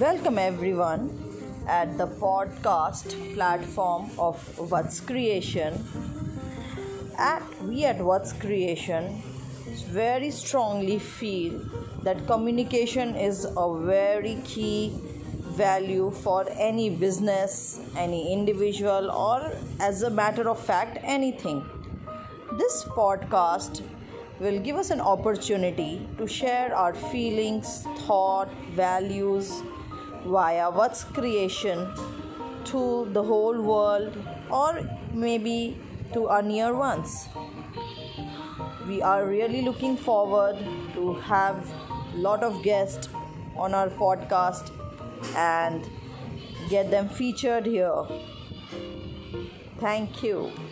Welcome everyone at the podcast platform of What's Creation. We at What's Creation very strongly feel that communication is a very key value for any business, any individual, or as a matter of fact, anything. This podcast will give us an opportunity to share our feelings, thought, values via What's Creation to the whole world, or maybe to our near ones. We are really looking forward to have a lot of guests on our podcast and get them featured here. Thank you.